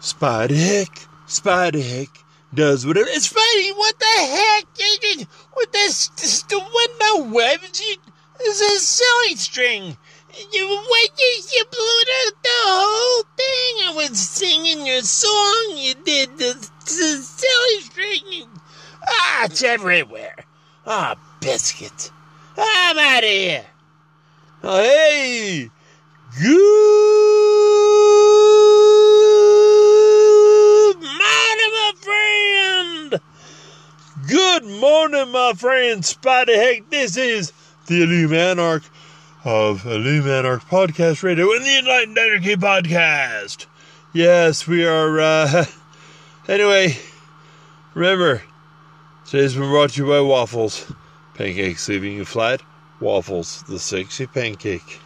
Spidey Heck does whatever. It's funny. What the heck? With this, the window web, it's a silly string. You blew the whole thing. I was singing your song. You did the silly string. Ah, it's everywhere. Ah, biscuit. I'm out of here. Oh, hey. Good morning, my friend. Spidey Heck. This is the Illuminarch of Illuminarch Podcast Radio and the Enlightened Anarchy Podcast. Yes, we are. Anyway, remember, today's been brought to you by Waffles. Pancakes leaving you flat. Waffles, the sexy pancake.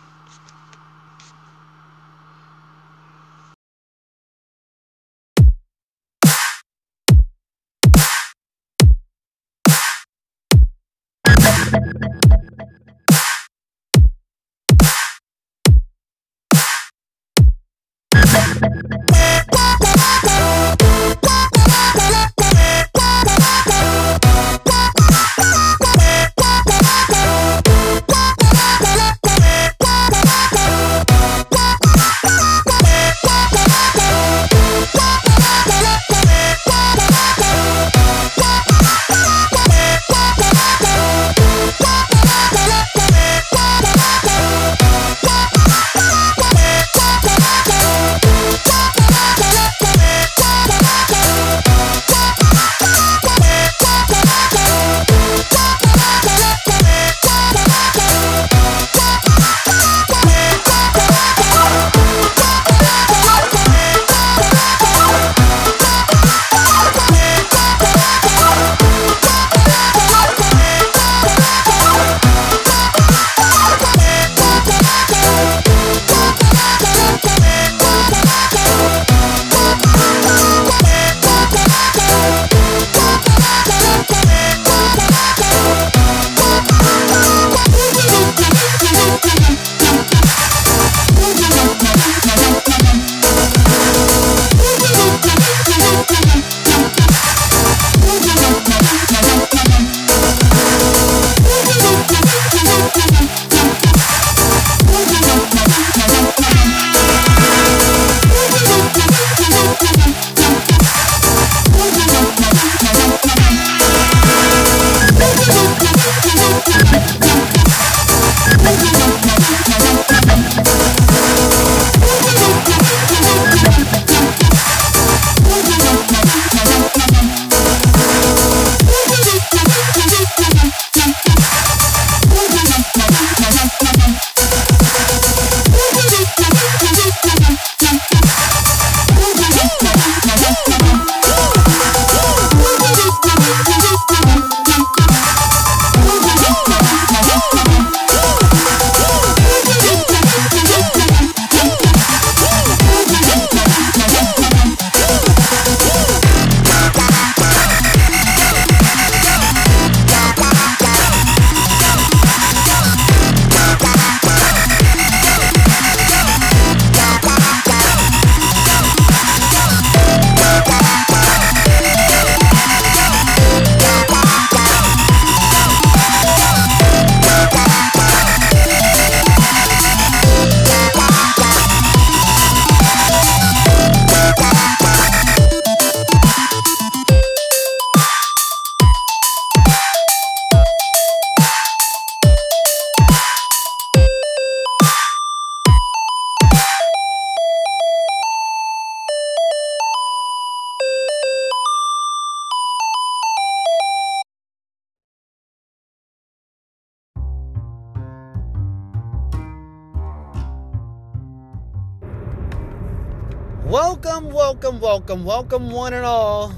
Welcome one and all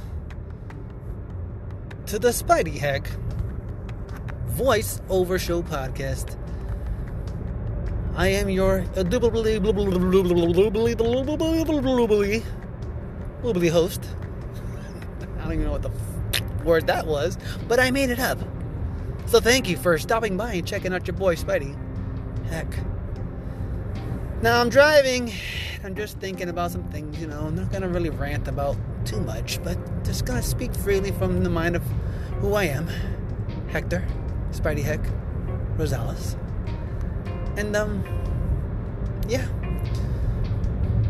to the Spidey Heck Voice Over Show Podcast. I am your doobly host. I don't even know what the word that was, but I made it up. So thank you for stopping by and checking out your boy Spidey Heck. Now I'm driving, I'm just thinking about some things, you know. I'm not going to really rant about too much, but just going to speak freely from the mind of who I am, Hector, Spidey Heck, Rosales. And, yeah.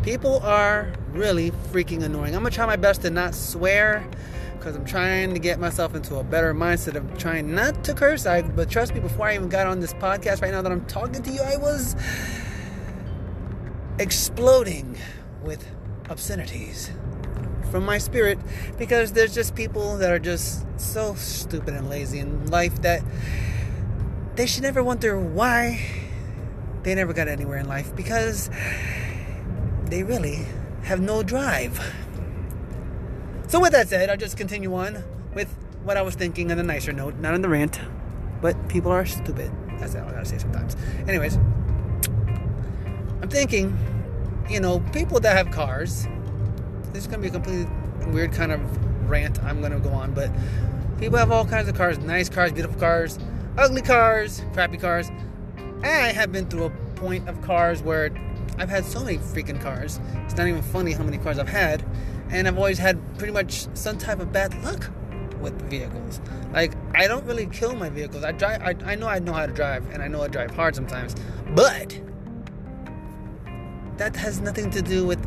People are really freaking annoying. I'm going to try my best to not swear, because I'm trying to get myself into a better mindset of trying not to curse. But trust me, before I even got on this podcast right now that I'm talking to you, I was exploding with obscenities from my spirit, because there's just people that are just so stupid and lazy in life that they should never wonder why they never got anywhere in life, because they really have no drive. So with that said, I'll just continue on with what I was thinking on a nicer note, not on the rant, but people are stupid. That's all I gotta say sometimes. Anyways, I'm thinking, you know, people that have cars, this is gonna be a completely weird kind of rant I'm gonna go on, but people have all kinds of cars, nice cars, beautiful cars, ugly cars, crappy cars. I have been through a point of cars where I've had so many freaking cars, it's not even funny how many cars I've had. And I've always had pretty much some type of bad luck with vehicles. Like, I don't really kill my vehicles. I drive. I know how to drive, and I know I drive hard sometimes. But that has nothing to do with,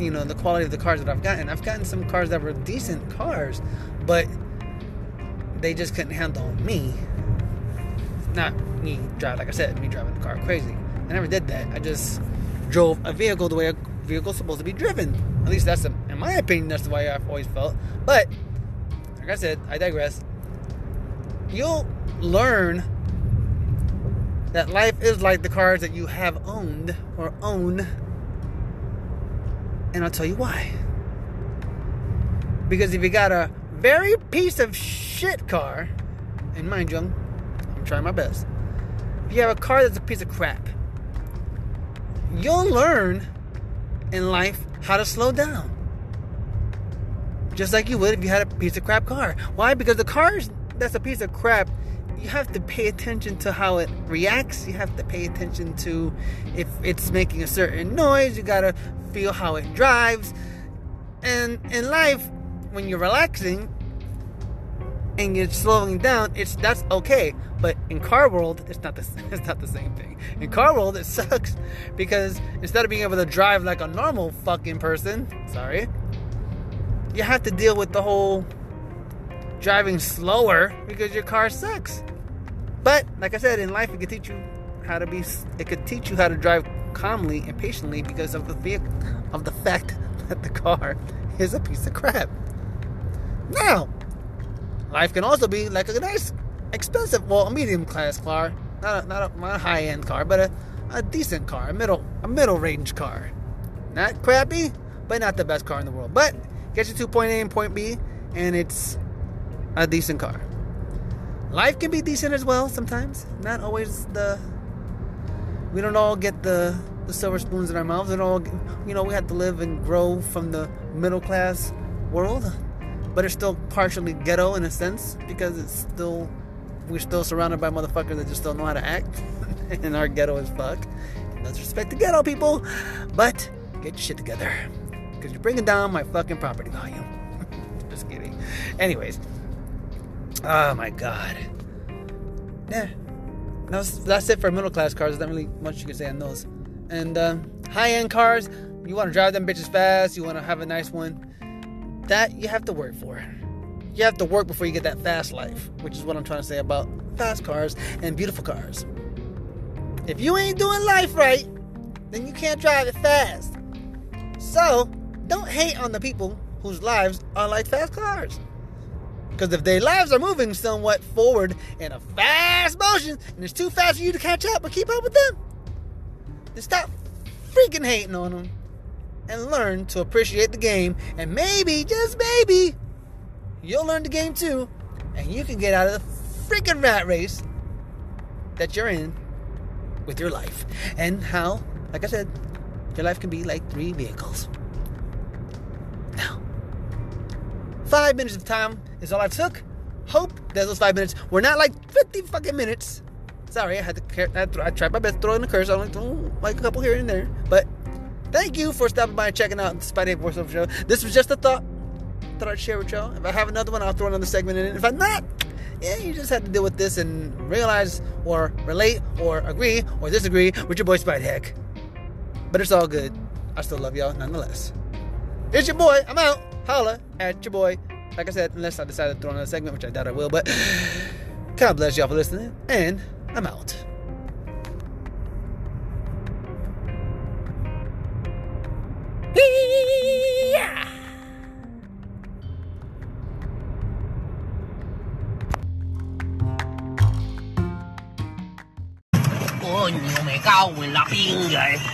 you know, the quality of the cars that I've gotten. I've gotten some cars that were decent cars, but they just couldn't handle me. Not me drive. Like I said, me driving the car crazy. I never did that. I just drove a vehicle the way a vehicle's supposed to be driven. At least that's in my opinion, that's the way I've always felt. But like I said, I digress. You'll learn that life is like the cars that you have owned or own, and I'll tell you why. Because if you got a very piece of shit car, and mind you, I'm trying my best, if you have a car that's a piece of crap, you'll learn in life how to slow down, just like you would if you had a piece of crap car. Why? Because the car that's a piece of crap, you have to pay attention to how it reacts. You have to pay attention to if it's making a certain noise. You gotta feel how it drives. And in life, when you're relaxing and you're slowing down, that's okay. But in car world, it's not the same thing. In car world, it sucks, because instead of being able to drive like a normal fucking person, sorry, you have to deal with the whole driving slower because your car sucks. But like I said, in life, it could teach you how to drive calmly and patiently because of the fact that the car is a piece of crap. Now, life can also be like a nice, expensive, well, a medium-class car, not a high-end car, but a decent car, a middle-range car. Not crappy, but not the best car in the world. But gets you to point A and point B, and it's a decent car. Life can be decent as well sometimes. Not always we don't all get the silver spoons in our mouths. And all, you know, we have to live and grow from the middle-class world. But it's still partially ghetto in a sense, because we're still surrounded by motherfuckers that just don't know how to act, and our ghetto is fuck. No disrespect to ghetto people, but get your shit together, because you're bringing down my fucking property value. Just kidding. Anyways, oh my god. Yeah, that's it for middle class cars. There's not really much you can say on those. And high end cars, you want to drive them bitches fast. You want to have a nice one. That you have to work for. You have to work before you get that fast life, which is what I'm trying to say about fast cars and beautiful cars. If you ain't doing life right, then you can't drive it fast. So, don't hate on the people whose lives are like fast cars. Because if their lives are moving somewhat forward in a fast motion, and it's too fast for you to catch up or keep up with them, then stop freaking hating on them and learn to appreciate the game, and maybe, just maybe, you'll learn the game too, and you can get out of the freaking rat race that you're in with your life, and how, like I said, your life can be like 3 vehicles. Now, 5 minutes of time is all I took. Hope that those 5 minutes were not like 50 fucking minutes, sorry, I tried my best throwing a curse. I only threw like a couple here and there. But thank you for stopping by and checking out the Spidey Heck Voice Over Show. This was just a thought I'd share with y'all. If I have another one, I'll throw another segment in it. If I'm not, yeah, you just have to deal with this and realize or relate or agree or disagree with your boy Spidey Heck. But it's all good. I still love y'all nonetheless. It's your boy. I'm out. Holla at your boy. Like I said, unless I decide to throw another segment, which I doubt I will, but God bless y'all for listening, and I'm out. Yeah. Coño, me cago en la pinga.